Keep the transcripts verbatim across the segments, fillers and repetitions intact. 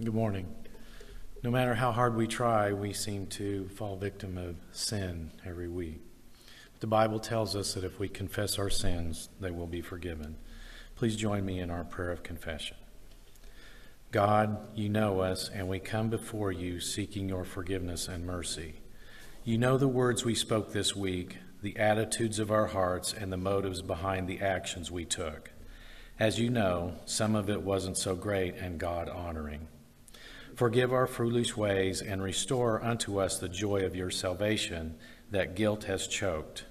Good morning. No matter how hard we try, we seem to fall victim of sin every week. But the Bible tells us that if we confess our sins, they will be forgiven. Please join me in our prayer of confession. God, you know us, and we come before you seeking your forgiveness and mercy. You know the words we spoke this week, the attitudes of our hearts, and the motives behind the actions we took. As you know, some of it wasn't so great and God-honoring. Forgive our foolish ways and restore unto us the joy of your salvation that guilt has choked.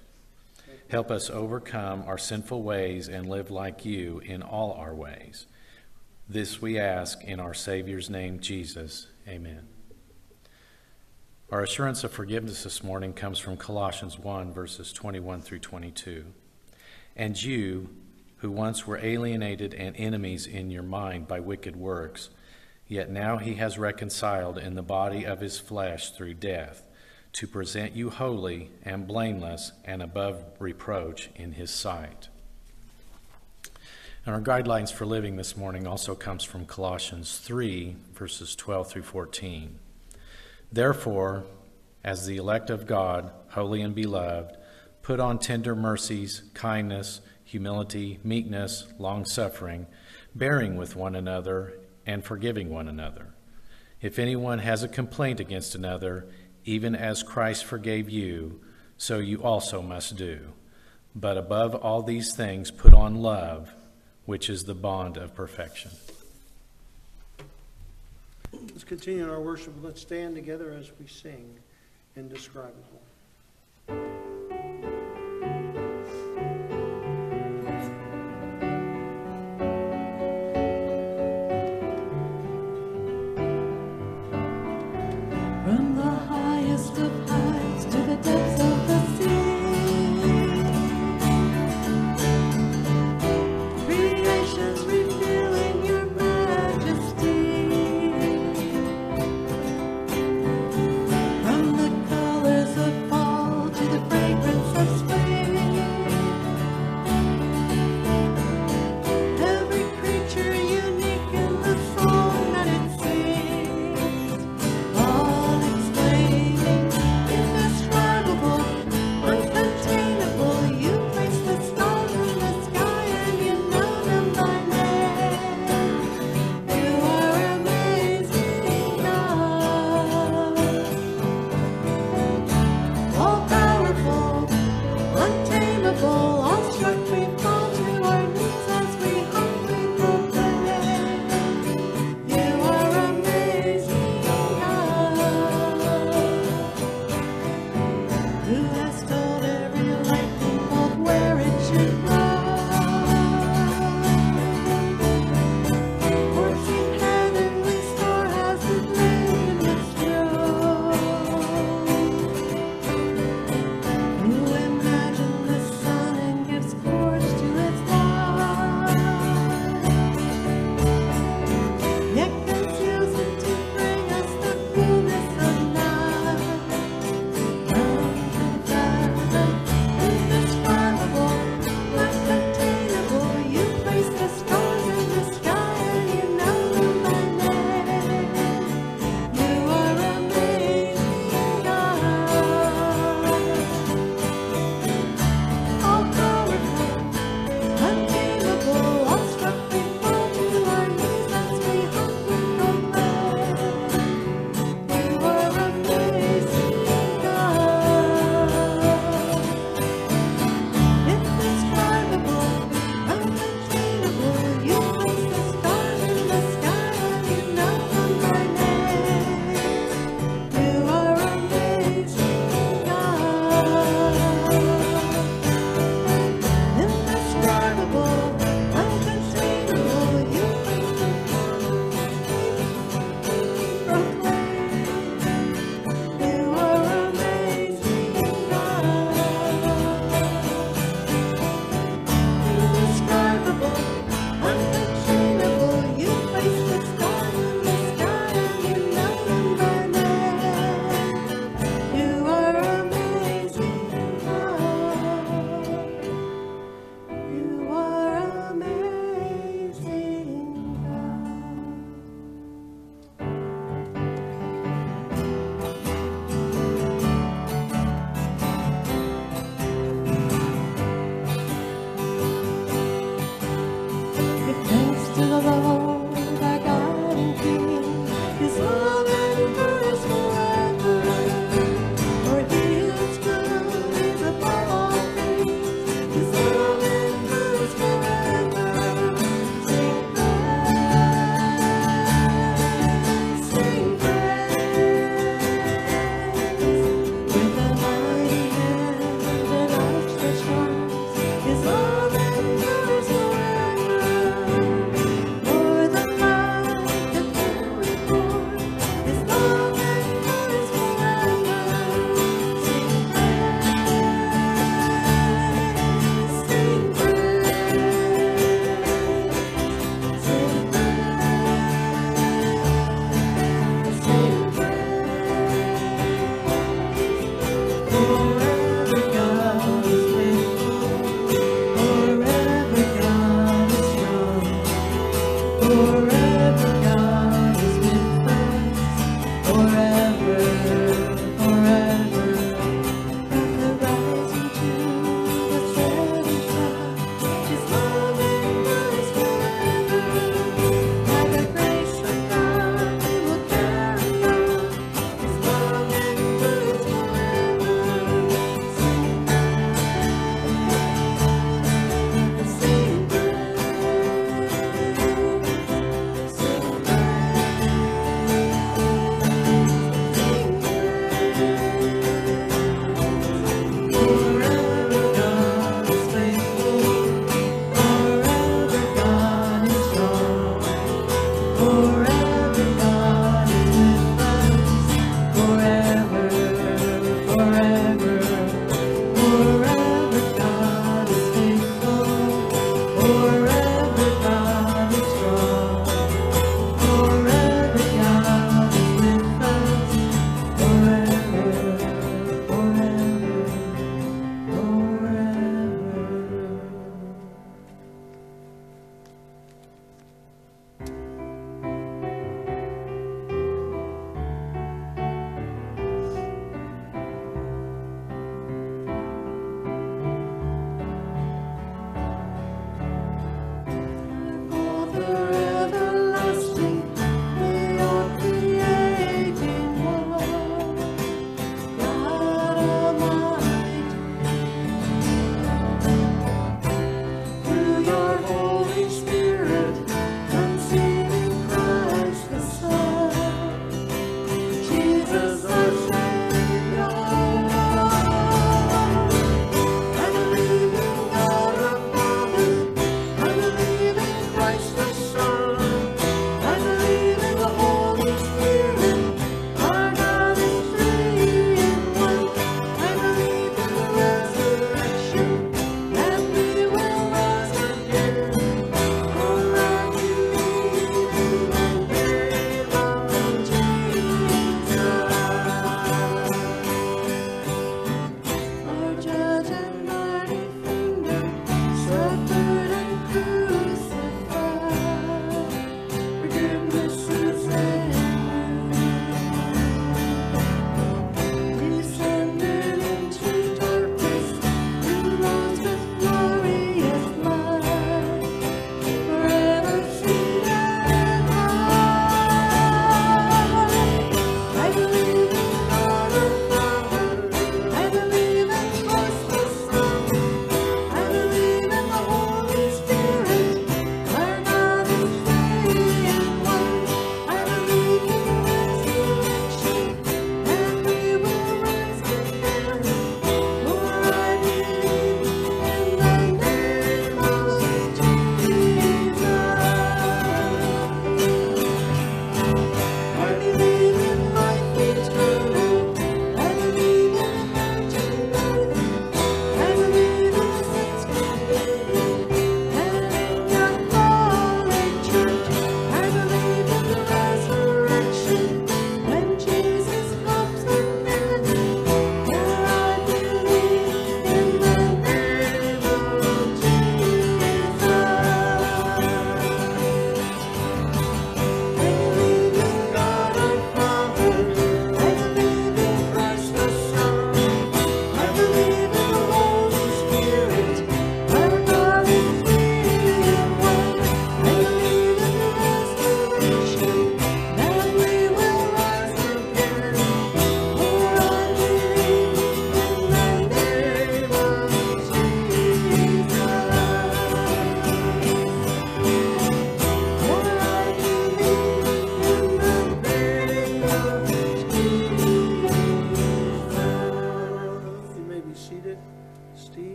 Help us overcome our sinful ways and live like you in all our ways. This we ask in our Savior's name, Jesus. Amen. Our assurance of forgiveness this morning comes from Colossians one, verses twenty-one through twenty-two. And you, who once were alienated and enemies in your mind by wicked works, yet now he has reconciled in the body of his flesh through death, to present you holy and blameless and above reproach in his sight. And our guidelines for living this morning also comes from Colossians three, verses twelve through fourteen. Therefore, as the elect of God, holy and beloved, put on tender mercies, kindness, humility, meekness, long-suffering, bearing with one another, and forgiving one another. If anyone has a complaint against another, even as Christ forgave you, so you also must do. But above all these things, put on love, which is the bond of perfection. Let's continue in our worship. Let's stand together as we sing Indescribable. Of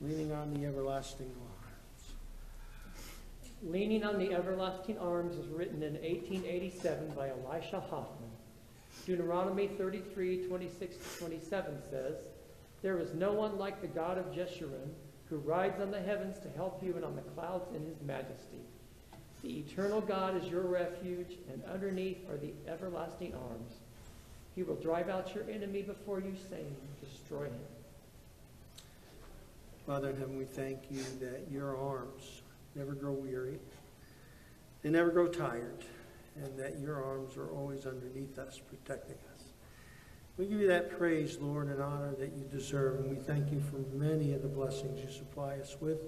leaning on the everlasting arms. Leaning on the Everlasting Arms is written in eighteen eighty-seven by Elisha Hoffman. Deuteronomy thirty-three, twenty-six to twenty-seven says, "There is no one like the God of Jeshurun, who rides on the heavens to help you and on the clouds in his majesty. The eternal God is your refuge, and underneath are the everlasting arms. He will drive out your enemy before you, saying, 'Destroy him.'" Father in heaven, we thank you that your arms never grow weary. They never grow tired, and that your arms are always underneath us, protecting us. We give you that praise, Lord, and honor that you deserve, and we thank you for many of the blessings you supply us with,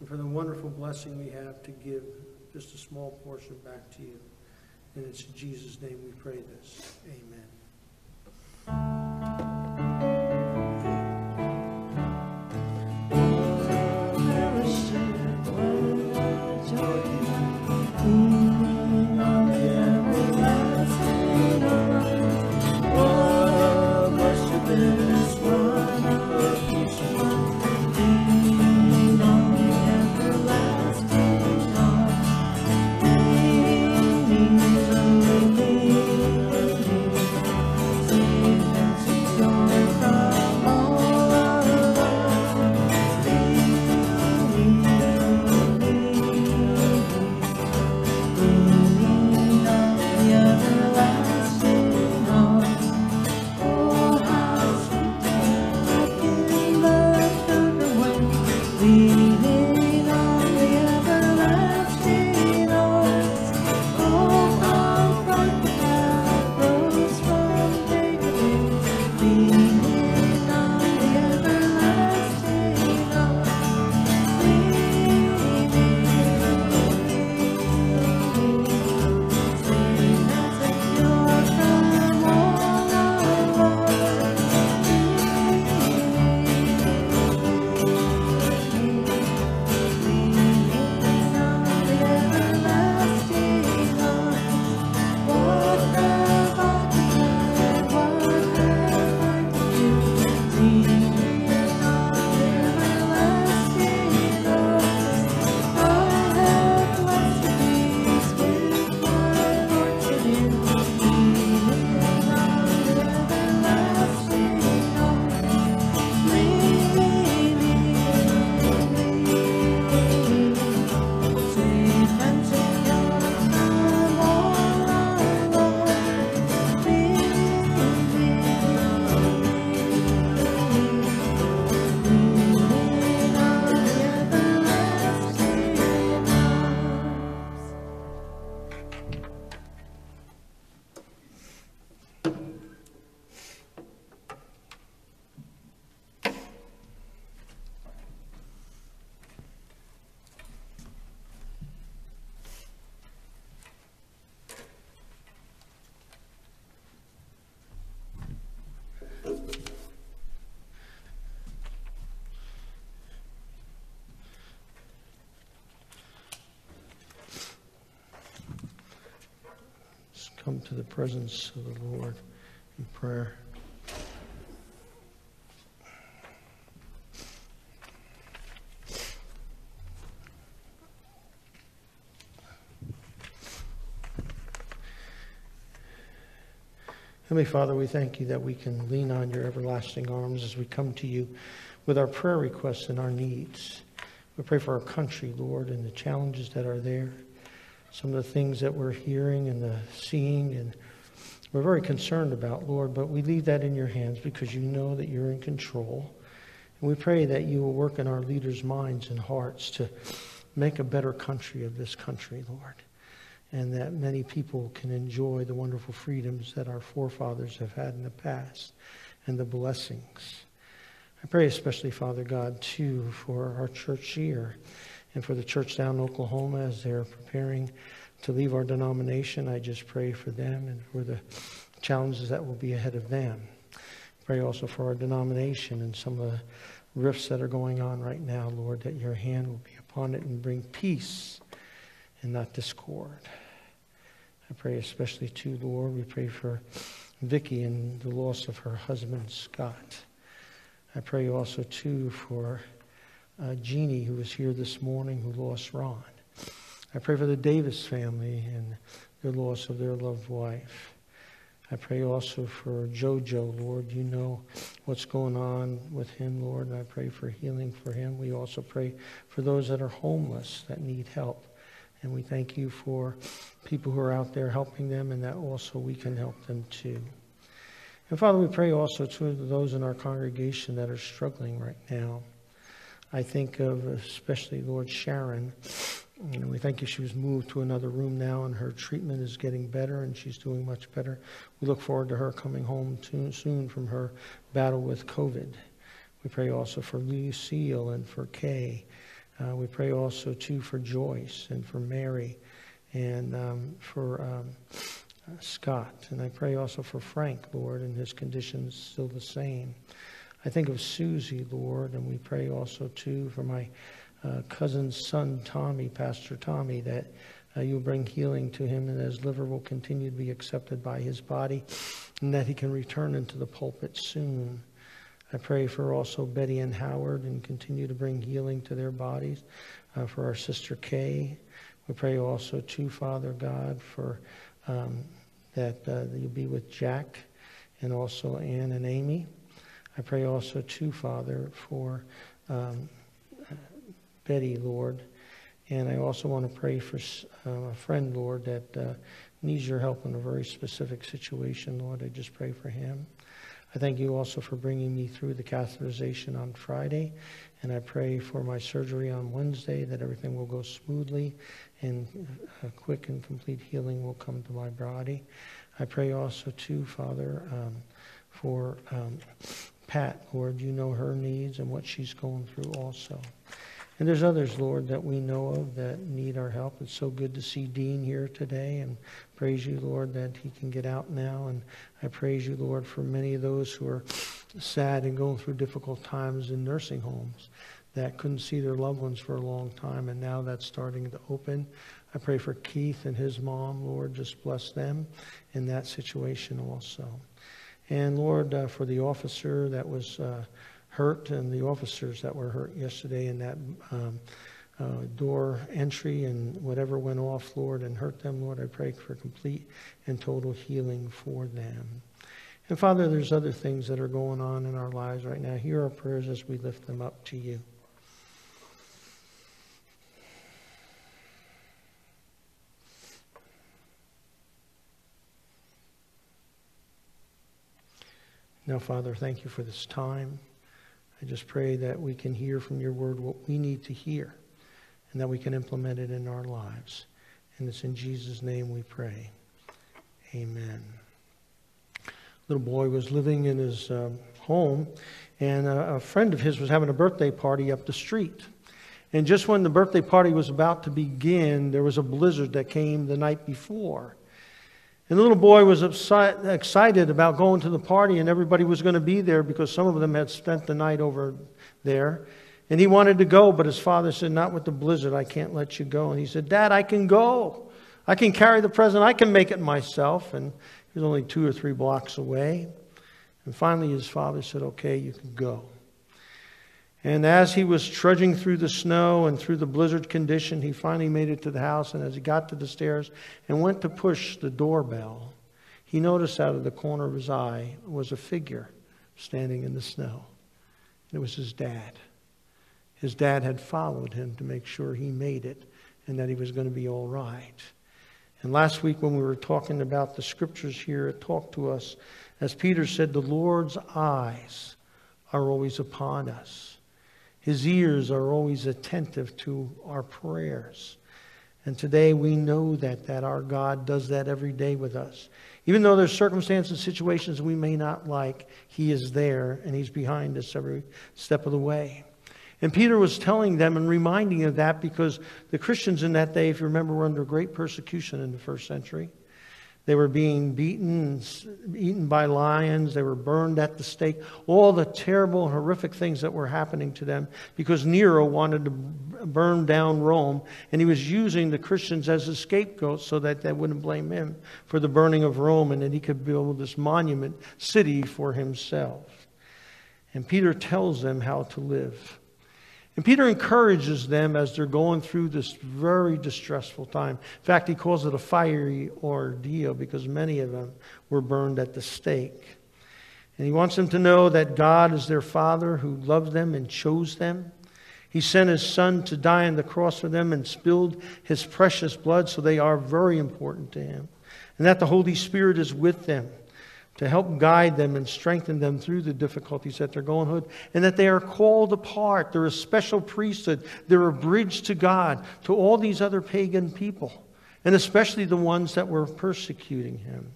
and for the wonderful blessing we have to give just a small portion back to you. And it's in Jesus' name we pray this. Amen. Come to the presence of the Lord in prayer. Heavenly Father, we thank you that we can lean on your everlasting arms as we come to you with our prayer requests and our needs. We pray for our country, Lord, and the challenges that are there. Some of the things that we're hearing and the seeing and we're very concerned about, Lord, but we leave that in your hands because you know that you're in control. And we pray that you will work in our leaders' minds and hearts to make a better country of this country, Lord, and that many people can enjoy the wonderful freedoms that our forefathers have had in the past and the blessings. I pray especially, Father God, too, for our church here, and for the church down in Oklahoma as they're preparing to leave our denomination. I just pray for them and for the challenges that will be ahead of them. Pray also for our denomination and some of the rifts that are going on right now, Lord, that your hand will be upon it and bring peace and not discord. I pray especially too, Lord, we pray for Vicki and the loss of her husband, Scott. I pray also too for uh, Jeannie, who was here this morning, who lost Ron. I pray for the Davis family and their loss of their loved wife. I pray also for Jojo, Lord. You know what's going on with him, Lord, and I pray for healing for him. We also pray for those that are homeless that need help. And we thank you for people who are out there helping them, and that also we can help them too. And Father, we pray also to those in our congregation that are struggling right now. I think of especially, Lord, Sharon. You know, we thank you she was moved to another room now, and her treatment is getting better, and she's doing much better. We look forward to her coming home too, soon from her battle with COVID. We pray also for Lucille and for Kay. Uh, we pray also, too, for Joyce and for Mary and um, for um, uh, Scott. And I pray also for Frank, Lord, and his condition is still the same. I think of Susie, Lord, and we pray also, too, for my uh, cousin's son, Tommy, Pastor Tommy, that uh, you'll bring healing to him and his liver will continue to be accepted by his body and that he can return into the pulpit soon. I pray for also Betty and Howard and continue to bring healing to their bodies. Uh, for our sister Kay, we pray also to Father God for um, that uh, you'll be with Jack and also Ann and Amy. I pray also to Father for um, Betty, Lord. And I also want to pray for uh, a friend, Lord, that uh, needs your help in a very specific situation, Lord. I just pray for him. I thank you also for bringing me through the catheterization on Friday, and I pray for my surgery on Wednesday that everything will go smoothly and a quick and complete healing will come to my body. I pray also too, Father, um, for um, Pat, Lord. You know her needs and what she's going through also. And there's others, Lord, that we know of that need our help. It's so good to see Dean here today, and praise you, Lord, that he can get out now. And I praise you, Lord, for many of those who are sad and going through difficult times in nursing homes that couldn't see their loved ones for a long time, and now that's starting to open. I pray for Keith and his mom, Lord, just bless them in that situation also. And, Lord, uh, for the officer that was uh, hurt and the officers that were hurt yesterday in that um, uh, door entry and whatever went off, Lord, and hurt them, Lord, I pray for complete and total healing for them. And Father, there's other things that are going on in our lives right now. Hear our prayers as we lift them up to you. Now, Father, thank you for this time. I just pray that we can hear from your word what we need to hear and that we can implement it in our lives. And it's in Jesus' name we pray. Amen. Little boy was living in his um, home, and a, a friend of his was having a birthday party up the street. And just when the birthday party was about to begin, there was a blizzard that came the night before. And the little boy was upset, excited about going to the party, and everybody was going to be there because some of them had spent the night over there. And he wanted to go, but his father said, "Not with the blizzard, I can't let you go." And he said, "Dad, I can go. I can carry the present. I can make it myself." And he was only two or three blocks away. And finally his father said, "Okay, you can go." And as he was trudging through the snow and through the blizzard condition, he finally made it to the house. And as he got to the stairs and went to push the doorbell, he noticed out of the corner of his eye was a figure standing in the snow. It was his dad. His dad had followed him to make sure he made it and that he was going to be all right. And last week when we were talking about the scriptures here, it talked to us, as Peter said, the Lord's eyes are always upon us. His ears are always attentive to our prayers. And today we know that, that our God does that every day with us. Even though there's circumstances and situations we may not like, he is there and he's behind us every step of the way. And Peter was telling them and reminding of that because the Christians in that day, if you remember, were under great persecution in the first century. They were being beaten, eaten by lions. They were burned at the stake. All the terrible, horrific things that were happening to them because Nero wanted to burn down Rome. And he was using the Christians as a scapegoat so that they wouldn't blame him for the burning of Rome and that he could build this monument city for himself. And Peter tells them how to live. And Peter encourages them as they're going through this very distressful time. In fact, he calls it a fiery ordeal because many of them were burned at the stake. And he wants them to know that God is their Father who loved them and chose them. He sent his Son to die on the cross for them and spilled his precious blood, so they are very important to him. And that the Holy Spirit is with them to help guide them and strengthen them through the difficulties that they're going through, and that they are called apart. They're a special priesthood. They're a bridge to God, to all these other pagan people, and especially the ones that were persecuting him.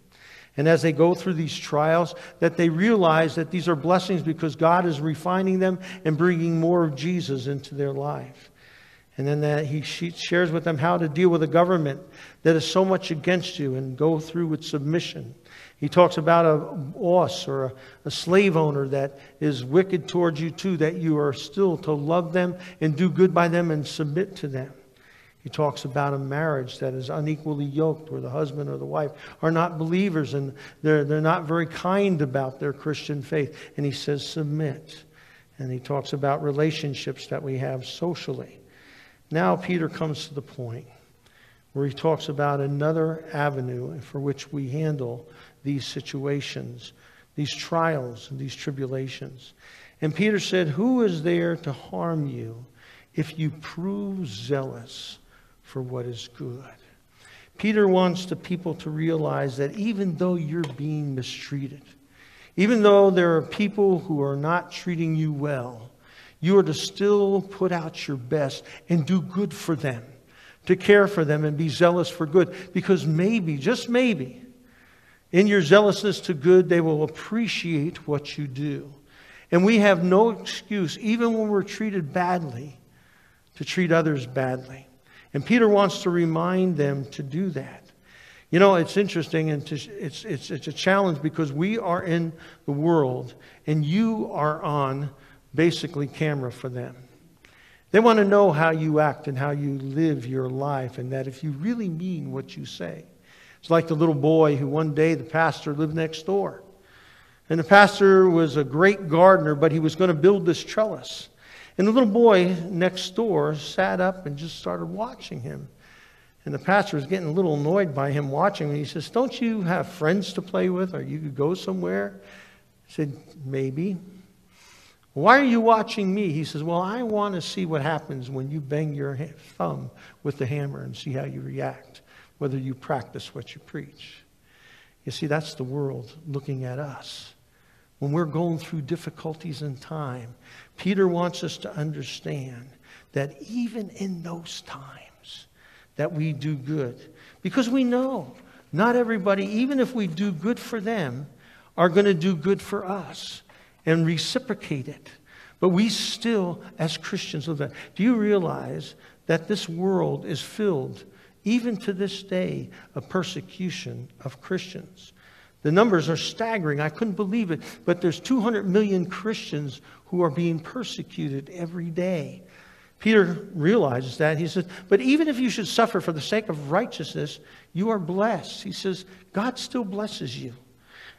And as they go through these trials, that they realize that these are blessings because God is refining them and bringing more of Jesus into their life. And then that he shares with them how to deal with a government that is so much against you and go through with submission. He talks about a boss or a, a slave owner that is wicked towards you too, that you are still to love them and do good by them and submit to them. He talks about a marriage that is unequally yoked, where the husband or the wife are not believers and they're, they're not very kind about their Christian faith. And he says, submit. And he talks about relationships that we have socially. Now Peter comes to the point where he talks about another avenue for which we handle these situations, these trials, and these tribulations. And Peter said, who is there to harm you if you prove zealous for what is good? Peter wants the people to realize that even though you're being mistreated, even though there are people who are not treating you well, you are to still put out your best and do good for them, to care for them and be zealous for good. Because maybe, just maybe, in your zealousness to good, they will appreciate what you do. And we have no excuse, even when we're treated badly, to treat others badly. And Peter wants to remind them to do that. You know, it's interesting, and to, it's, it's, it's a challenge because we are in the world, and you are on basically camera for them. They want to know how you act and how you live your life, and that if you really mean what you say. It's like the little boy who one day the pastor lived next door. And the pastor was a great gardener, but he was going to build this trellis. And the little boy next door sat up and just started watching him. And the pastor was getting a little annoyed by him watching him. And he says, don't you have friends to play with, or you could go somewhere? He said, maybe. Why are you watching me? He says, well, I want to see what happens when you bang your thumb with the hammer and see how you react, whether you practice what you preach. You see, that's the world looking at us. When we're going through difficulties in time, Peter wants us to understand that even in those times that we do good, because we know not everybody, even if we do good for them, are going to do good for us and reciprocate it. But we still, as Christians, live that. Do you realize that this world is filled, even to this day, a persecution of Christians? The numbers are staggering. I couldn't believe it. But there's two hundred million Christians who are being persecuted every day. Peter realizes that. He says, but even if you should suffer for the sake of righteousness, you are blessed. He says, God still blesses you.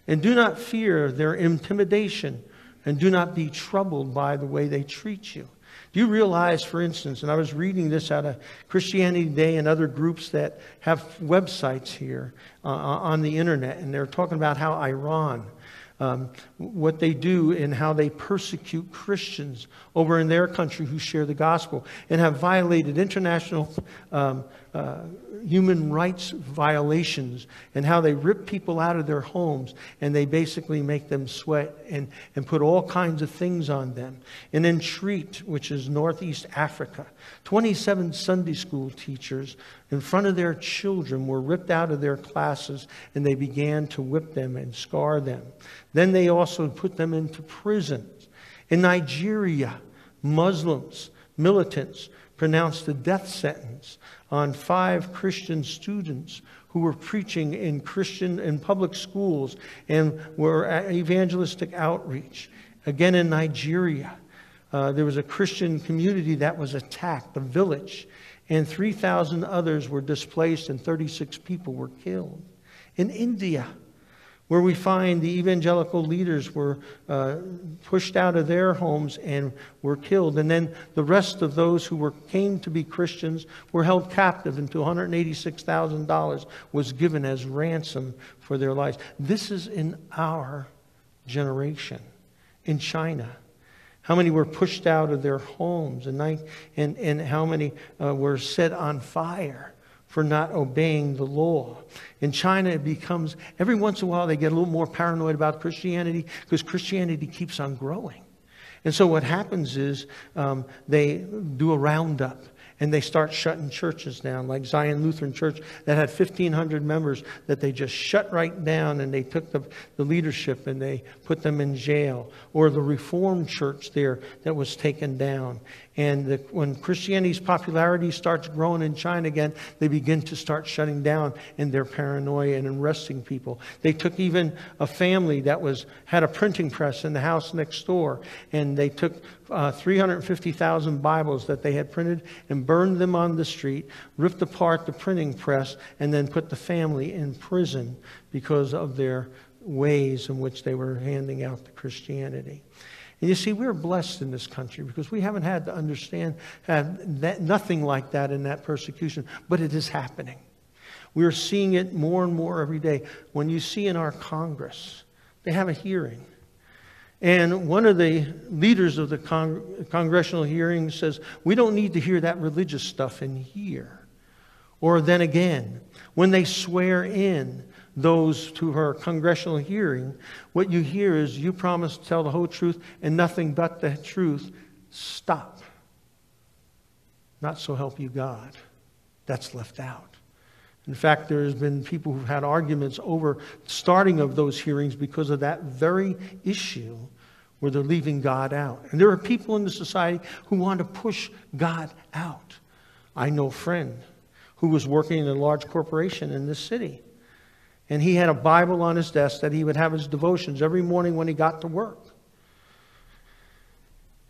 And do not fear their intimidation. And do not be troubled by the way they treat you. Do you realize, for instance, and I was reading this out of Christianity Today and other groups that have websites here uh, on the internet, and they're talking about how Iran, um, what they do and how they persecute Christians over in their country who share the gospel and have violated international um, uh, human rights violations, and how they rip people out of their homes and they basically make them sweat and, and put all kinds of things on them. And in Treat, which is Northeast Africa, twenty-seven Sunday school teachers in front of their children were ripped out of their classes and they began to whip them and scar them. Then they also put them into prisons. In Nigeria, Muslims, militants, pronounced the death sentence on five Christian students who were preaching in Christian in public schools and were at evangelistic outreach. Again, in Nigeria, uh, there was a Christian community that was attacked, the village, and three thousand others were displaced and thirty-six people were killed. In India, where we find the evangelical leaders were uh, pushed out of their homes and were killed. And then the rest of those who were came to be Christians were held captive until one hundred eighty-six thousand dollars was given as ransom for their lives. This is in our generation, in China. How many were pushed out of their homes, and, and, and how many uh, were set on fire for not obeying the law. In China, it becomes, every once in a while, they get a little more paranoid about Christianity because Christianity keeps on growing. And so what happens is um, they do a roundup. And they start shutting churches down, like Zion Lutheran Church that had fifteen hundred members that they just shut right down, and they took the, the leadership and they put them in jail. Or the Reformed Church there that was taken down. And the, when Christianity's popularity starts growing in China again, they begin to start shutting down in their paranoia and arresting people. They took even a family that was had a printing press in the house next door, and they took Uh, three hundred fifty thousand Bibles that they had printed and burned them on the street, ripped apart the printing press, and then put the family in prison because of their ways in which they were handing out the Christianity. And you see, we're blessed in this country because we haven't had to understand have that, nothing like that in that persecution, but it is happening. We're seeing it more and more every day. When you see in our Congress, they have a hearing. And one of the leaders of the con congressional hearing says, we don't need to hear that religious stuff in here. Or then again, when they swear in those to her congressional hearing, what you hear is, you promise to tell the whole truth and nothing but the truth. Stop. Not so help you God. That's left out. In fact, there has been people who've had arguments over starting of those hearings because of that very issue where they're leaving God out. And there are people in the society who want to push God out. I know a friend who was working in a large corporation in this city. And he had a Bible on his desk that he would have his devotions every morning when he got to work.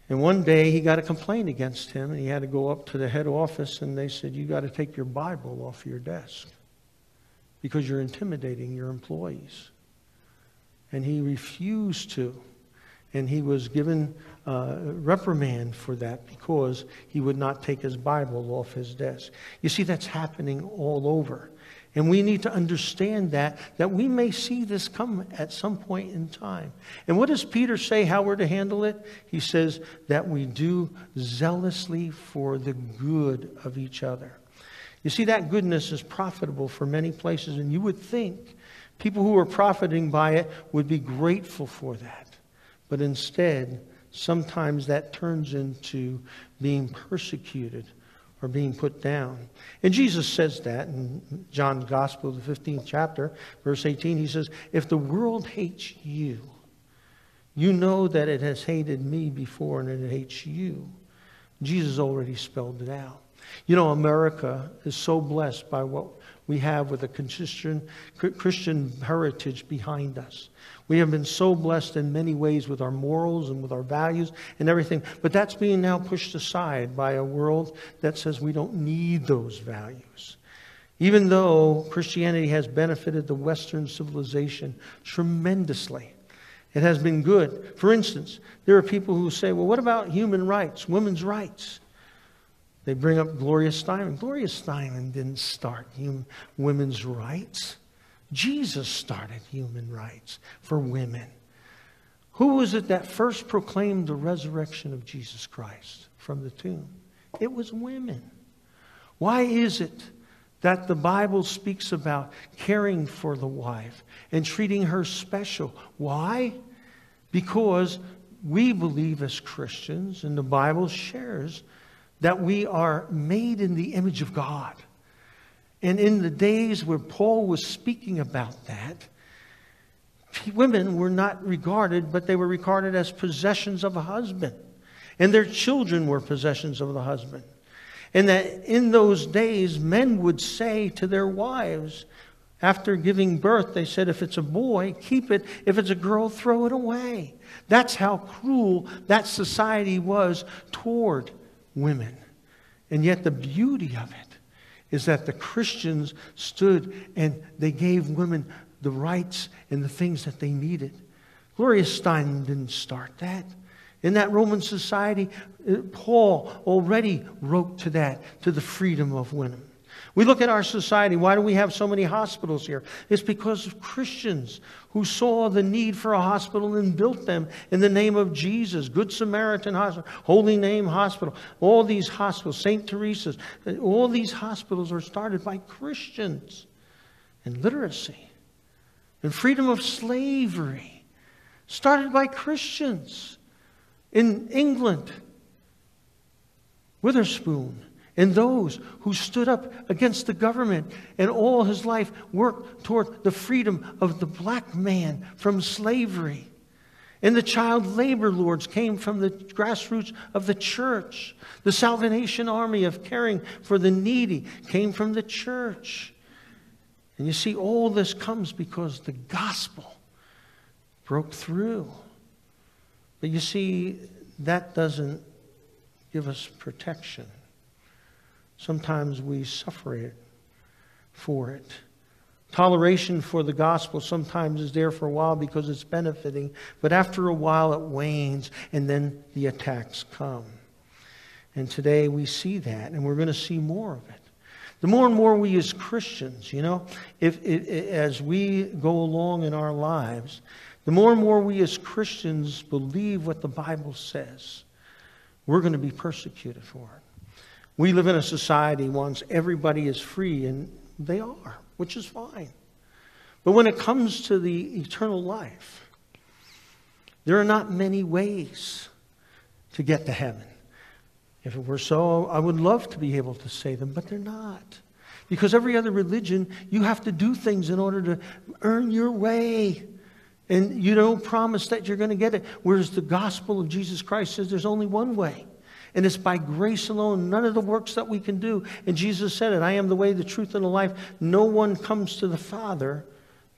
And one day he got a complaint against him, and he had to go up to the head office, and they said, you got to take your Bible off your desk because you're intimidating your employees. And he refused to. And he was given uh, reprimand for that because he would not take his Bible off his desk. You see, that's happening all over. And we need to understand that, that we may see this come at some point in time. And what does Peter say how we're to handle it? He says that we do zealously for the good of each other. You see, that goodness is profitable for many places, and you would think people who are profiting by it would be grateful for that. But instead, sometimes that turns into being persecuted or being put down. And Jesus says that in John's Gospel, the fifteenth chapter, verse eighteen. He says, if the world hates you, you know that it has hated me before, and it hates you. Jesus already spelled it out. You know, America is so blessed by what we have with a Christian, Christian heritage behind us. We have been so blessed in many ways with our morals and with our values and everything. But that's being now pushed aside by a world that says we don't need those values. Even though Christianity has benefited the Western civilization tremendously, it has been good. For instance, there are people who say, well, what about human rights, women's rights? They bring up Gloria Steinem. Gloria Steinem didn't start human, women's rights. Jesus started human rights for women. Who was it that first proclaimed the resurrection of Jesus Christ from the tomb? It was women. Why is it that the Bible speaks about caring for the wife and treating her special? Why? Because we believe as Christians, and the Bible shares, that we are made in the image of God. And in the days where Paul was speaking about that, women were not regarded, but they were regarded as possessions of a husband. And their children were possessions of the husband. And that in those days, men would say to their wives, after giving birth, they said, if it's a boy, keep it. If it's a girl, throw it away. That's how cruel that society was toward women. And yet the beauty of it is that the Christians stood and they gave women the rights and the things that they needed. Gloria Steinem didn't start that. In that Roman society, Paul already wrote to that, to the freedom of women. We look at our society. Why do we have so many hospitals here? It's because of Christians who saw the need for a hospital and built them in the name of Jesus. Good Samaritan Hospital, Holy Name Hospital, all these hospitals, Saint Teresa's, all these hospitals are started by Christians. And literacy and freedom of slavery started by Christians. In England, Witherspoon, and those who stood up against the government and all his life worked toward the freedom of the black man from slavery. And the child labor lords came from the grassroots of the church. The Salvation Army of caring for the needy came from the church. And you see, all this comes because the gospel broke through. But you see, that doesn't give us protection. Sometimes we suffer it for it. Toleration for the gospel sometimes is there for a while because it's benefiting, but after a while it wanes, and then the attacks come. And today we see that, and we're going to see more of it. The more and more we as Christians, you know, if, if, as we go along in our lives, the more and more we as Christians believe what the Bible says, we're going to be persecuted for it. We live in a society once everybody is free, and they are, which is fine. But when it comes to the eternal life, there are not many ways to get to heaven. If it were so, I would love to be able to say them, but they're not. Because every other religion, you have to do things in order to earn your way. And you don't promise that you're going to get it. Whereas the gospel of Jesus Christ says there's only one way. And it's by grace alone, none of the works that we can do. And Jesus said it, I am the way, the truth, and the life. No one comes to the Father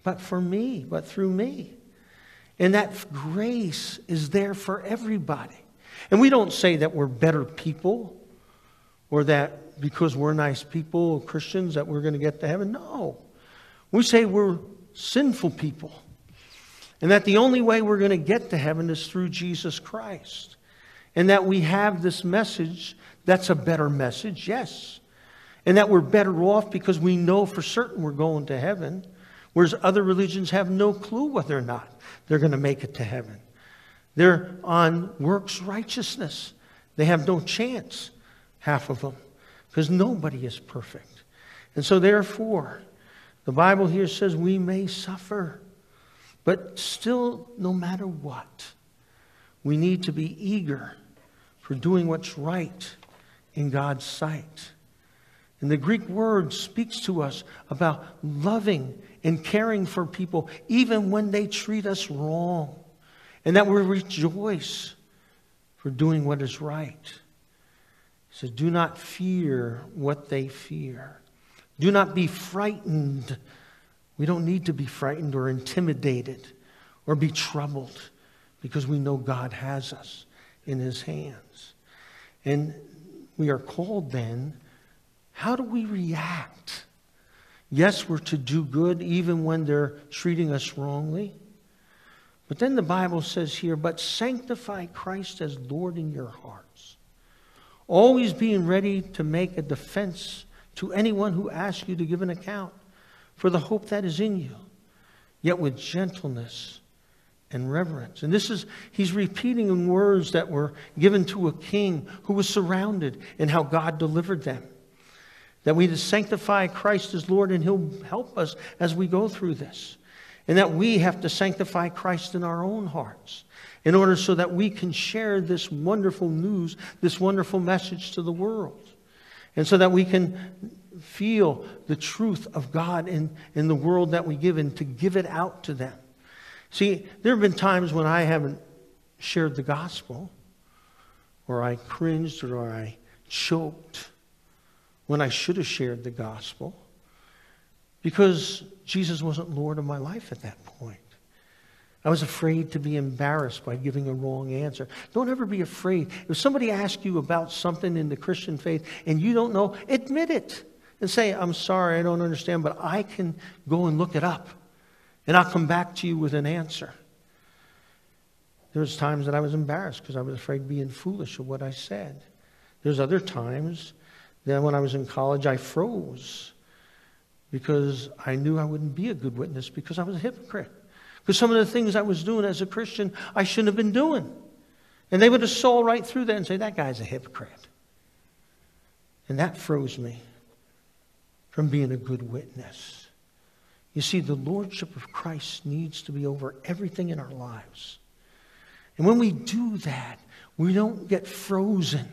but for me, but through me. And that grace is there for everybody. And we don't say that we're better people or that because we're nice people, Christians, that we're going to get to heaven. No. We say we're sinful people and that the only way we're going to get to heaven is through Jesus Christ, and that we have this message that's a better message, yes, and that we're better off because we know for certain we're going to heaven, whereas other religions have no clue whether or not they're going to make it to heaven. They're on works righteousness. They have no chance, half of them, because nobody is perfect. And so therefore, the Bible here says we may suffer, but still, no matter what, we need to be eager for doing what's right in God's sight. And the Greek word speaks to us about loving and caring for people, even when they treat us wrong. And that we rejoice for doing what is right. He says, do not fear what they fear. Do not be frightened. We don't need to be frightened or intimidated or be troubled because we know God has us in his hands. And we are called then, how do we react? Yes, we're to do good even when they're treating us wrongly. But then the Bible says here, but sanctify Christ as Lord in your hearts, always being ready to make a defense to anyone who asks you to give an account for the hope that is in you, yet with gentleness and reverence. And this is, he's repeating in words that were given to a king who was surrounded and how God delivered them. That we to sanctify Christ as Lord, and he'll help us as we go through this. And that we have to sanctify Christ in our own hearts in order so that we can share this wonderful news, this wonderful message to the world. And so that we can feel the truth of God in, in the world that we give and to give it out to them. See, there have been times when I haven't shared the gospel, or I cringed, or I choked when I should have shared the gospel, because Jesus wasn't Lord of my life at that point. I was afraid to be embarrassed by giving a wrong answer. Don't ever be afraid. If somebody asks you about something in the Christian faith and you don't know, admit it and say, I'm sorry, I don't understand, but I can go and look it up And I'll come back to you with an answer. There's times that I was embarrassed because I was afraid of being foolish of what I said. There's other times that when I was in college, I froze because I knew I wouldn't be a good witness because I was a hypocrite. Because some of the things I was doing as a Christian, I shouldn't have been doing. And they would have saw right through that and say, that guy's a hypocrite. And that froze me from being a good witness. You see, the Lordship of Christ needs to be over everything in our lives. And when we do that, we don't get frozen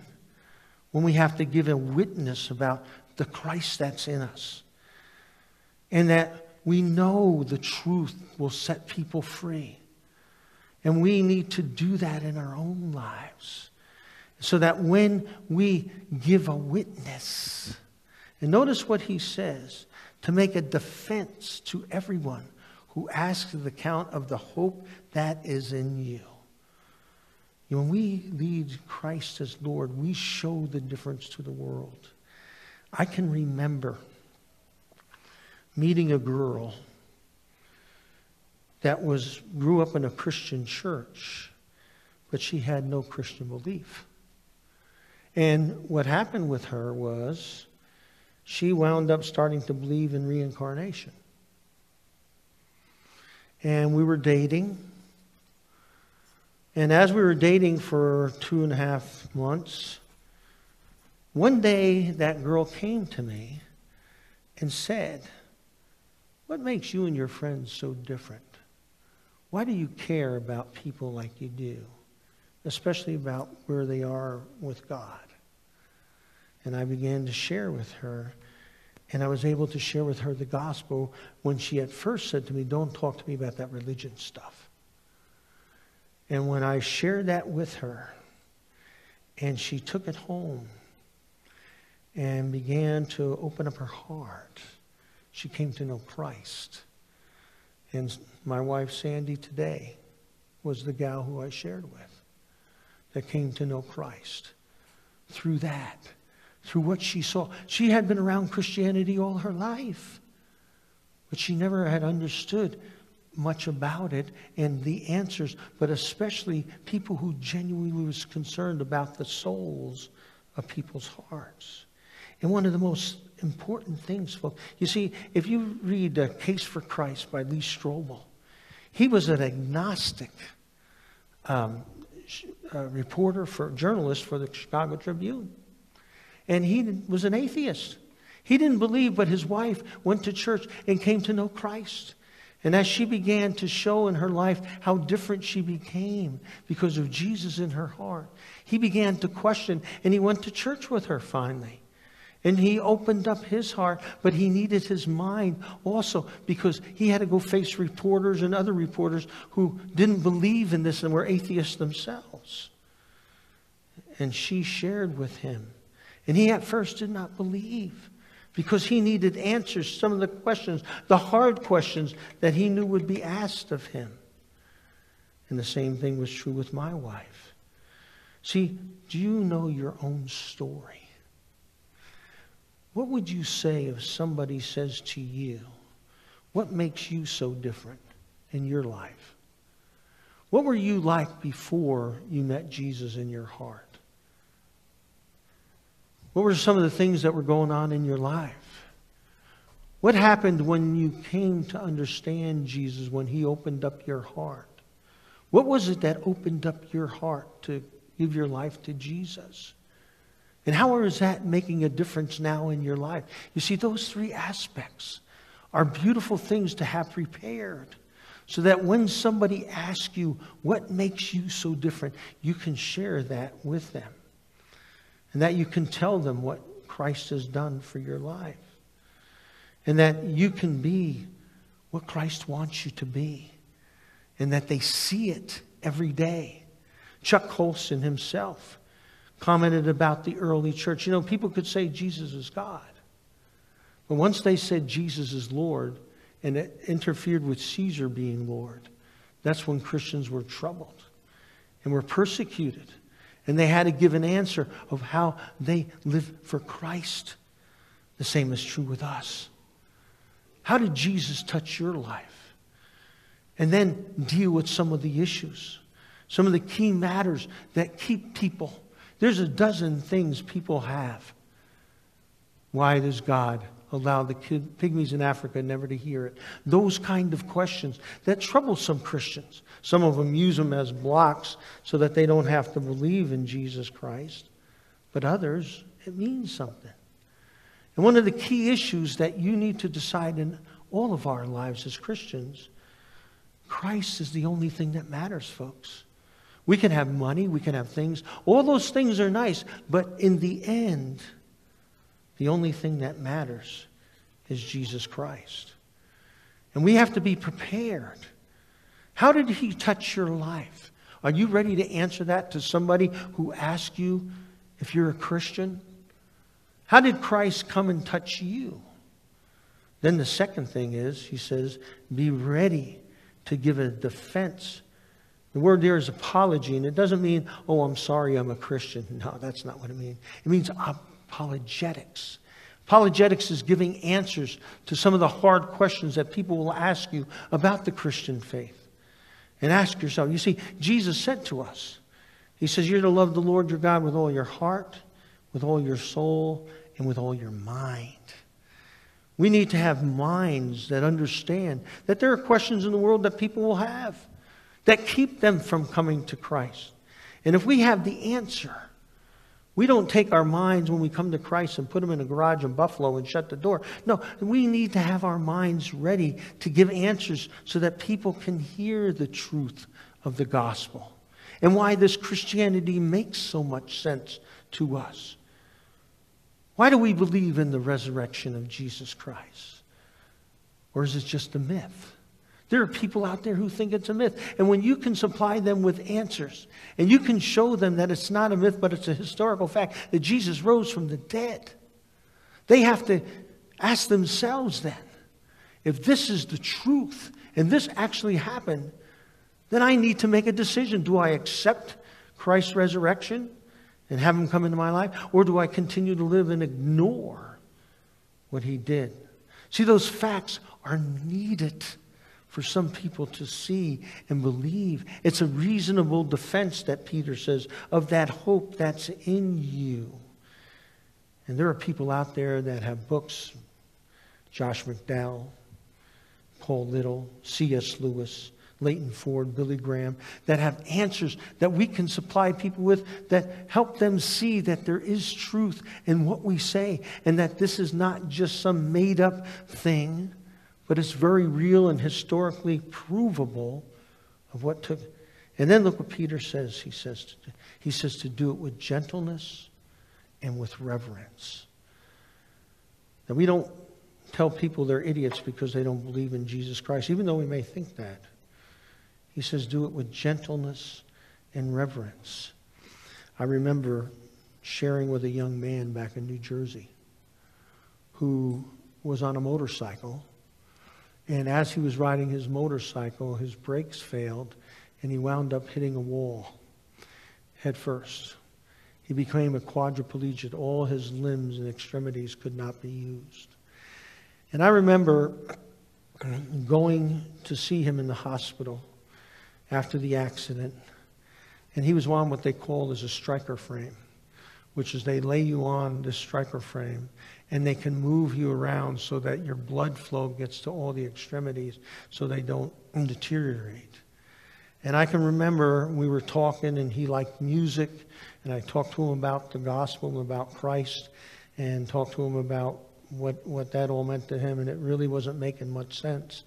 when we have to give a witness about the Christ that's in us. And that we know the truth will set people free. And we need to do that in our own lives. So that when we give a witness, and notice what he says, to make a defense to everyone who asks the account of the hope that is in you. When we lead Christ as Lord, we show the difference to the world. I can remember meeting a girl that was grew up in a Christian church, but she had no Christian belief. And what happened with her was she wound up starting to believe in reincarnation. And we were dating. And as we were dating for two and a half months, one day that girl came to me and said, what makes you and your friends so different? Why do you care about people like you do, especially about where they are with God? And I began to share with her, and I was able to share with her the gospel when she at first said to me, don't talk to me about that religion stuff. And when I shared that with her, and she took it home and began to open up her heart, she came to know Christ. And my wife, Sandy, today was the gal who I shared with that came to know Christ through that, through what she saw. She had been around Christianity all her life, but she never had understood much about it and the answers, but especially people who genuinely was concerned about the souls of people's hearts. And one of the most important things, folks, you see, if you read A Case for Christ by Lee Strobel, he was an agnostic um, uh, reporter for journalist for the Chicago Tribune. And he was an atheist. He didn't believe, but his wife went to church and came to know Christ. And as she began to show in her life how different she became because of Jesus in her heart, he began to question, and he went to church with her finally. And he opened up his heart, but he needed his mind also because he had to go face reporters and other reporters who didn't believe in this and were atheists themselves. And she shared with him. And he at first did not believe, because he needed answers, some of the questions, the hard questions that he knew would be asked of him. And the same thing was true with my wife. See, do you know your own story? What would you say if somebody says to you, what makes you so different in your life? What were you like before you met Jesus in your heart? What were some of the things that were going on in your life? What happened when you came to understand Jesus, when he opened up your heart? What was it that opened up your heart to give your life to Jesus? And how is that making a difference now in your life? You see, those three aspects are beautiful things to have prepared, so that when somebody asks you, what makes you so different, you can share that with them. And that you can tell them what Christ has done for your life. And that you can be what Christ wants you to be. And that they see it every day. Chuck Colson himself commented about the early church. You know, people could say Jesus is God. But once they said Jesus is Lord, and it interfered with Caesar being Lord, that's when Christians were troubled and were persecuted. And they had to give an answer of how they live for Christ. The same is true with us. How did Jesus touch your life? and then deal with some of the issues, some of the key matters that keep people. There's a dozen things people have. Why does God allow the pygmies in Africa never to hear it? Those kind of questions that trouble some Christians. Some of them use them as blocks so that they don't have to believe in Jesus Christ. But others, it means something. And one of the key issues that you need to decide in all of our lives as Christians, Christ is the only thing that matters, folks. We can have money, we can have things. All those things are nice, but in the end, the only thing that matters is Jesus Christ. And we have to be prepared. How did he touch your life? Are you ready to answer that to somebody who asks you if you're a Christian? How did Christ come and touch you? Then the second thing is, he says, be ready to give a defense. The word there is apology, and it doesn't mean, oh, I'm sorry, I'm a Christian. No, that's not what it means. It means apology. Apologetics. Apologetics is giving answers to some of the hard questions that people will ask you about the Christian faith. And ask yourself, you see, Jesus said to us, he says, you're to love the Lord your God with all your heart, with all your soul, and with all your mind. We need to have minds that understand that there are questions in the world that people will have that keep them from coming to Christ. And if we have the answer, we don't take our minds when we come to Christ and put them in a garage in Buffalo and shut the door. No, we need to have our minds ready to give answers so that people can hear the truth of the gospel and why this Christianity makes so much sense to us. Why do we believe in the resurrection of Jesus Christ? Or is it just a myth? There are people out there who think it's a myth. And when you can supply them with answers, and you can show them that it's not a myth, but it's a historical fact, that Jesus rose from the dead, they have to ask themselves then, if this is the truth, and this actually happened, then I need to make a decision. Do I accept Christ's resurrection and have him come into my life? Or do I continue to live and ignore what he did? See, those facts are needed for some people to see and believe. It's a reasonable defense that Peter says of that hope that's in you. And there are people out there that have books, Josh McDowell, Paul Little, C S Lewis, Leighton Ford, Billy Graham, that have answers that we can supply people with that help them see that there is truth in what we say and that this is not just some made-up thing, but it's very real and historically provable of what took. And then look what Peter says. He says to do, he says to do it with gentleness and with reverence. Now, we don't tell people they're idiots because they don't believe in Jesus Christ, even though we may think that. He says do it with gentleness and reverence. I remember sharing with a young man back in New Jersey who was on a motorcycle. And as he was riding his motorcycle, his brakes failed, and he wound up hitting a wall head first. He became a quadriplegic. All his limbs and extremities could not be used. And I remember going to see him in the hospital after the accident, and he was on what they call as a Stryker frame, which is they lay you on this Stryker frame, and they can move you around so that your blood flow gets to all the extremities so they don't deteriorate. And I can remember we were talking, and he liked music, and I talked to him about the gospel and about Christ and talked to him about what, what that all meant to him, and it really wasn't making much sense.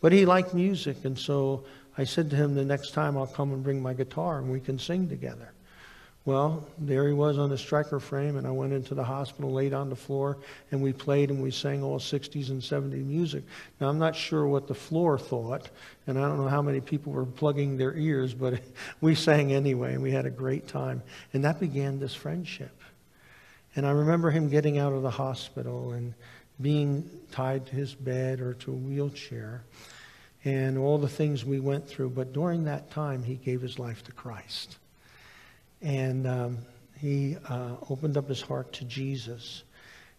But he liked music, and so I said to him, the next time I'll come and bring my guitar and we can sing together. Well, there he was on the Stryker frame, and I went into the hospital, laid on the floor, and we played and we sang all sixties and seventies music. Now, I'm not sure what the floor thought, and I don't know how many people were plugging their ears, but we sang anyway, and we had a great time. And that began this friendship. And I remember him getting out of the hospital and being tied to his bed or to a wheelchair and all the things we went through. But during that time, he gave his life to Christ. And um, he uh, opened up his heart to Jesus.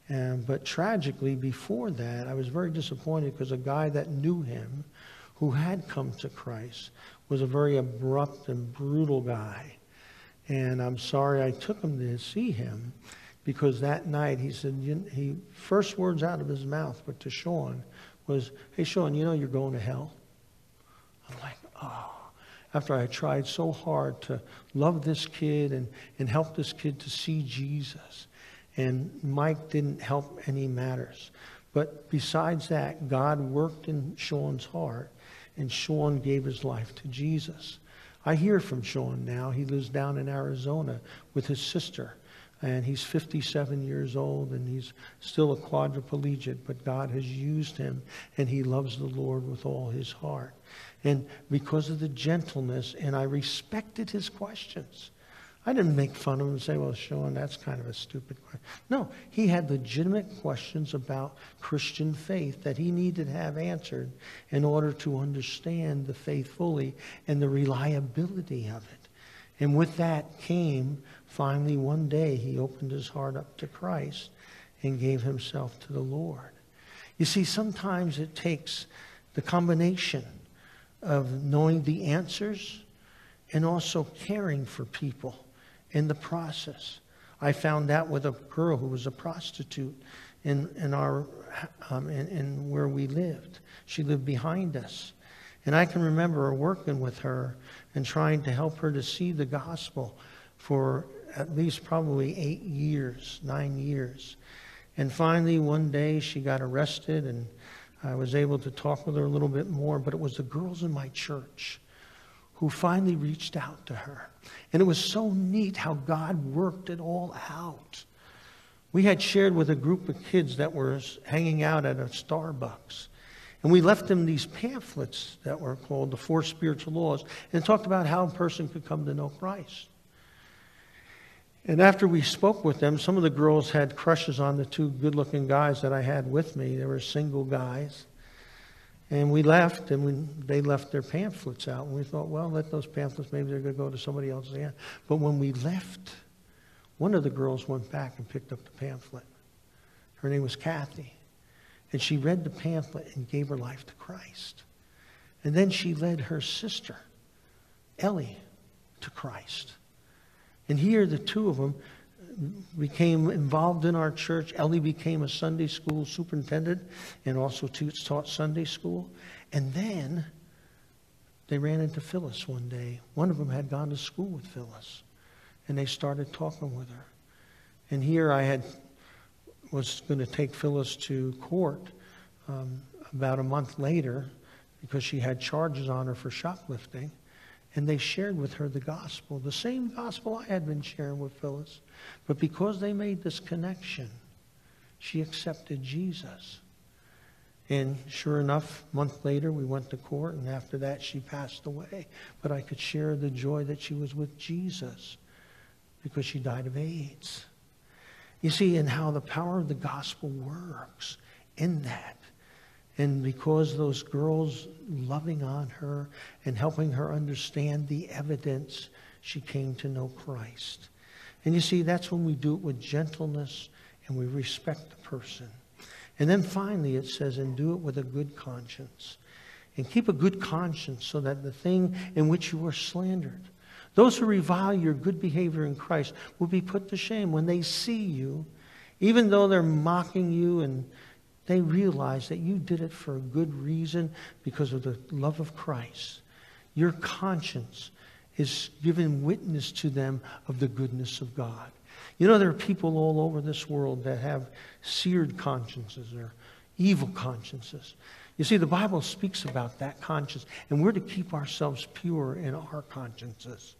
And, but tragically, before that, I was very disappointed because a guy that knew him, who had come to Christ, was a very abrupt and brutal guy. And I'm sorry I took him to see him, because that night he said, you, he first words out of his mouth, but to Sean was, "Hey, Sean, you know you're going to hell." I'm like, oh. After I tried so hard to love this kid and, and help this kid to see Jesus. And Mike didn't help any matters. But besides that, God worked in Sean's heart, and Sean gave his life to Jesus. I hear from Sean now. He lives down in Arizona with his sister, and he's fifty-seven years old, and he's still a quadriplegic, but God has used him, and he loves the Lord with all his heart. And because of the gentleness, and I respected his questions. I didn't make fun of him and say, well, Sean, that's kind of a stupid question. No, he had legitimate questions about Christian faith that he needed to have answered in order to understand the faith fully and the reliability of it. And with that came, finally, one day, he opened his heart up to Christ and gave himself to the Lord. You see, sometimes it takes the combination of knowing the answers and also caring for people in the process. I found that with a girl who was a prostitute in, in, our, um, in, in where we lived. She lived behind us. And I can remember working with her and trying to help her to see the gospel for at least probably eight years, nine years. And finally, one day she got arrested, and I was able to talk with her a little bit more, but it was the girls in my church who finally reached out to her. And it was so neat how God worked it all out. We had shared with a group of kids that were hanging out at a Starbucks. And we left them these pamphlets that were called The Four Spiritual Laws, and talked about how a person could come to know Christ. And after we spoke with them, some of the girls had crushes on the two good-looking guys that I had with me. They were single guys. And we left, and we, they left their pamphlets out. And we thought, well, let those pamphlets, maybe they're going to go to somebody else's hand. But when we left, one of the girls went back and picked up the pamphlet. Her name was Kathy. And she read the pamphlet and gave her life to Christ. And then she led her sister, Ellie, to Christ. And here, the two of them became involved in our church. Ellie became a Sunday school superintendent and also taught Sunday school. And then they ran into Phyllis one day. One of them had gone to school with Phyllis, and they started talking with her. And here I had was going to take Phyllis to court um, about a month later, because she had charges on her for shoplifting. And they shared with her the gospel, the same gospel I had been sharing with Phyllis. But because they made this connection, she accepted Jesus. And sure enough, a month later, we went to court, and after that, she passed away. But I could share the joy that she was with Jesus, because she died of AIDS. You see, and how the power of the gospel works in that. And because those girls loving on her and helping her understand the evidence, she came to know Christ. And you see, that's when we do it with gentleness and we respect the person. And then finally it says, and do it with a good conscience. And keep a good conscience so that the thing in which you were slandered, those who revile your good behavior in Christ will be put to shame when they see you, even though they're mocking you, and they realize that you did it for a good reason because of the love of Christ. Your conscience is giving witness to them of the goodness of God. You know, there are people all over this world that have seared consciences or evil consciences. You see, the Bible speaks about that conscience, and we're to keep ourselves pure in our consciences.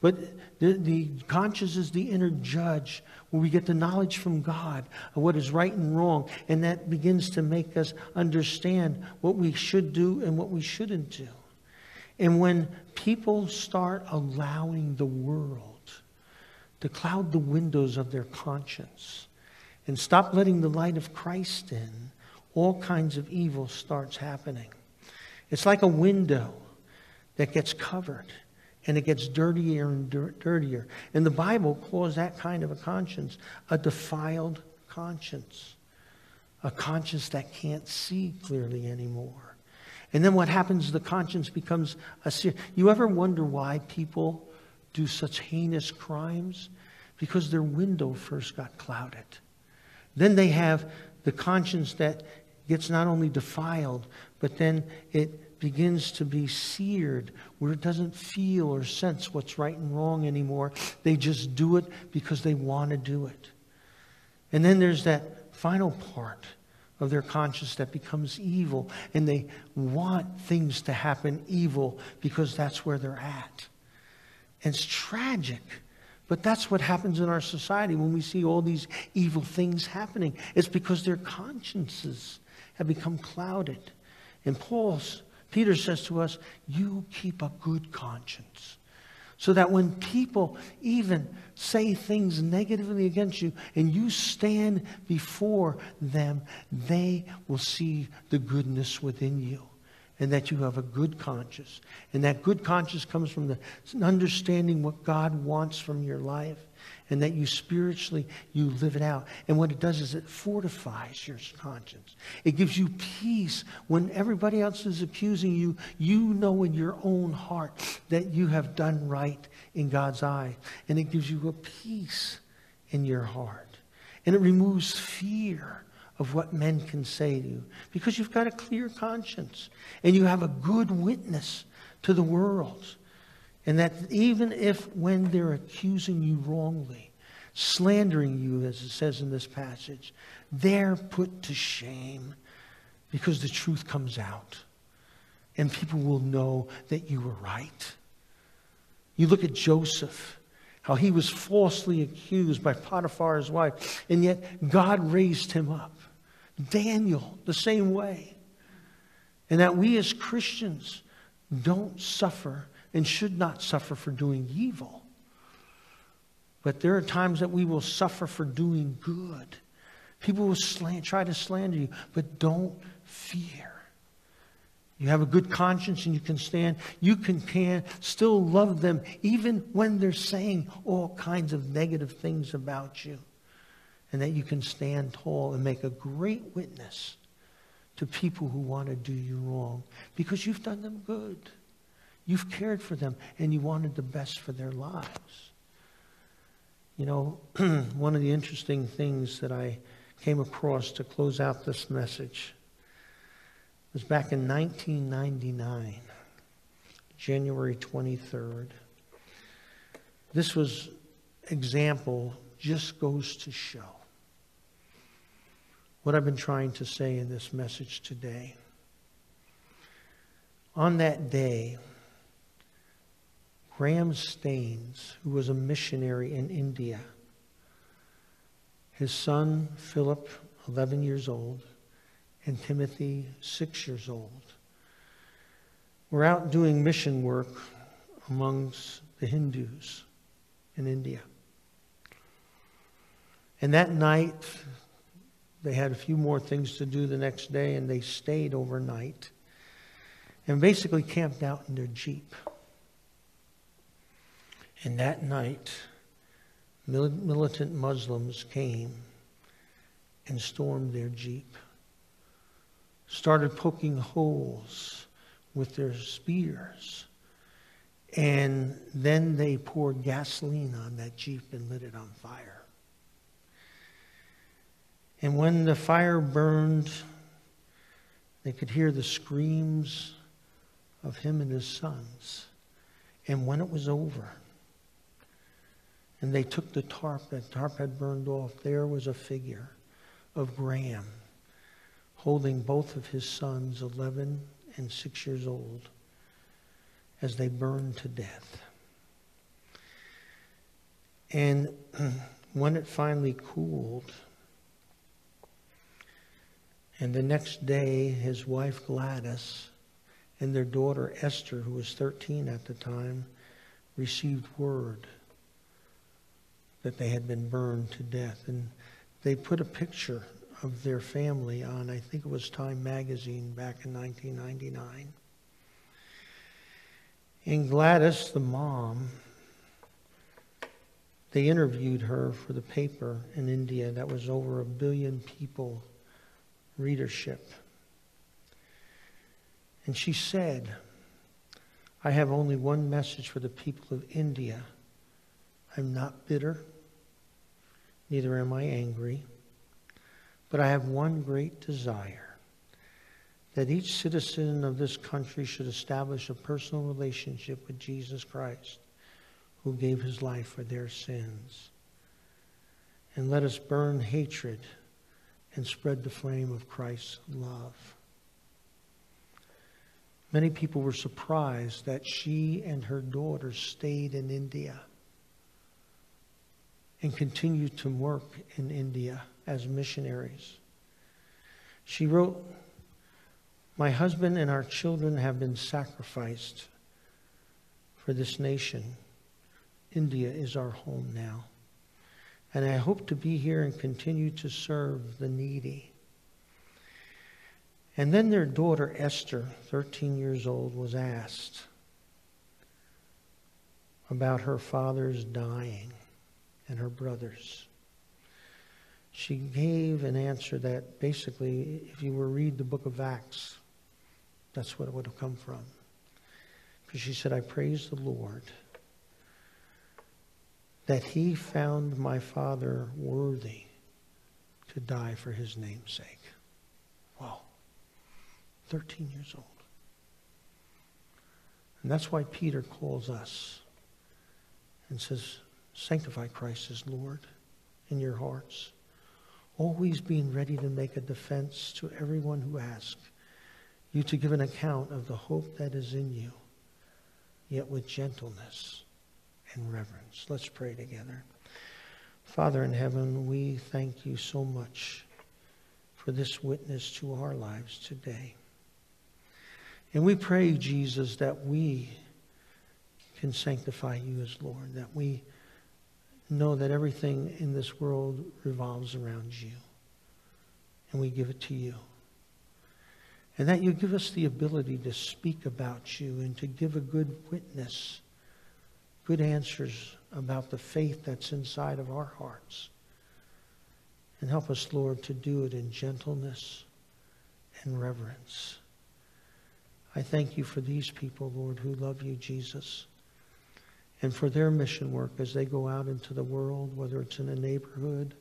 But the, the conscience is the inner judge, where we get the knowledge from God of what is right and wrong. And that begins to make us understand what we should do and what we shouldn't do. And when people start allowing the world to cloud the windows of their conscience and stop letting the light of Christ in, all kinds of evil starts happening. It's like a window that gets covered. And it gets dirtier and dirtier. And the Bible calls that kind of a conscience a defiled conscience. A conscience that can't see clearly anymore. And then what happens, the conscience becomes a sin. You ever wonder why people do such heinous crimes? Because their window first got clouded. Then they have the conscience that gets not only defiled, but then it begins to be seared, where it doesn't feel or sense what's right and wrong anymore. They just do it because they want to do it. And then there's that final part of their conscience that becomes evil, and they want things to happen evil because that's where they're at. And it's tragic, but that's what happens in our society when we see all these evil things happening. It's because their consciences have become clouded. And Paul's, Peter says to us, you keep a good conscience, so that when people even say things negatively against you and you stand before them, they will see the goodness within you, and that you have a good conscience. And that good conscience comes from the understanding what God wants from your life, and that you spiritually, you live it out. And what it does is it fortifies your conscience. It gives you peace when everybody else is accusing you. You know in your own heart that you have done right in God's eye. And it gives you a peace in your heart. And it removes fear of what men can say to you, because you've got a clear conscience and you have a good witness to the world. And that even if when they're accusing you wrongly, slandering you, as it says in this passage, they're put to shame because the truth comes out and people will know that you were right. You look at Joseph, how he was falsely accused by Potiphar's wife, and yet God raised him up. Daniel, the same way. And that we as Christians don't suffer and should not suffer for doing evil. But there are times that we will suffer for doing good. People will slant, try to slander you, but don't fear. You have a good conscience and you can stand. You can, can still love them even when they're saying all kinds of negative things about you. And that you can stand tall and make a great witness to people who want to do you wrong, because you've done them good. You've cared for them, and you wanted the best for their lives. You know, one of the interesting things that I came across to close out this message was back in nineteen ninety-nine, January twenty-third. This was example just goes to show what I've been trying to say in this message today. On that day, Graham Staines, who was a missionary in India, his son, Philip, eleven years old, and Timothy, six years old, were out doing mission work amongst the Hindus in India. And that night, they had a few more things to do the next day, and they stayed overnight and basically camped out in their Jeep. And that night, militant Muslims came and stormed their Jeep, started poking holes with their spears, and then they poured gasoline on that Jeep and lit it on fire. And when the fire burned, they could hear the screams of him and his sons. And when it was over, and they took the tarp, that tarp had burned off, there was a figure of Graham holding both of his sons, eleven and six years old, as they burned to death. And when it finally cooled, and the next day, his wife Gladys and their daughter Esther, who was thirteen at the time, received word that they had been burned to death. And they put a picture of their family on, I think it was Time magazine back in nineteen ninety-nine. And Gladys, the mom, they interviewed her for the paper in India that was over a billion people readership. And she said, I have only one message for the people of India. I'm not bitter, neither am I angry, but I have one great desire, that each citizen of this country should establish a personal relationship with Jesus Christ, who gave his life for their sins. And let us burn hatred and spread the flame of Christ's love. Many people were surprised that she and her daughter stayed in India and continued to work in India as missionaries. She wrote, my husband and our children have been sacrificed for this nation. India is our home now, and I hope to be here and continue to serve the needy. And then their daughter, Esther, thirteen years old, was asked about her father's dying and her brothers. She gave an answer that basically, if you were to read the book of Acts, that's what it would have come from. Because she said, I praise the Lord that he found my father worthy to die for his name's sake. Wow. thirteen years old. And that's why Peter calls us and says, sanctify Christ as Lord in your hearts, always being ready to make a defense to everyone who asks you to give an account of the hope that is in you, yet with gentleness and reverence. Let's pray together. Father in heaven, we thank you so much for this witness to our lives today. And we pray, Jesus, that we can sanctify you as Lord, that we know that everything in this world revolves around you, and we give it to you. And that you give us the ability to speak about you and to give a good witness, good answers about the faith that's inside of our hearts. And help us, Lord, to do it in gentleness and reverence. I thank you for these people, Lord, who love you, Jesus, and for their mission work as they go out into the world, whether it's in a neighborhood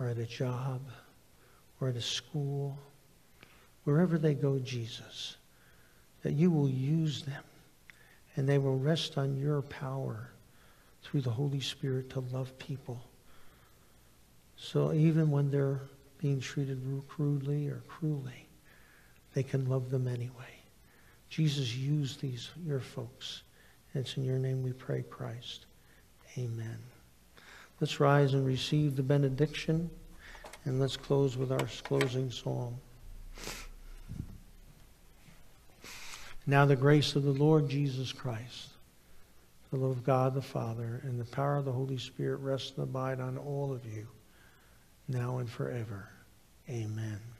or at a job or at a school, wherever they go, Jesus, that you will use them and they will rest on your power through the Holy Spirit to love people. So even when they're being treated crudely or cruelly, they can love them anyway. Jesus, use these, your folks. It's in your name we pray, Christ. Amen. Let's rise and receive the benediction, and let's close with our closing psalm. Now the grace of the Lord Jesus Christ, the love of God the Father, and the power of the Holy Spirit rest and abide on all of you, now and forever. Amen.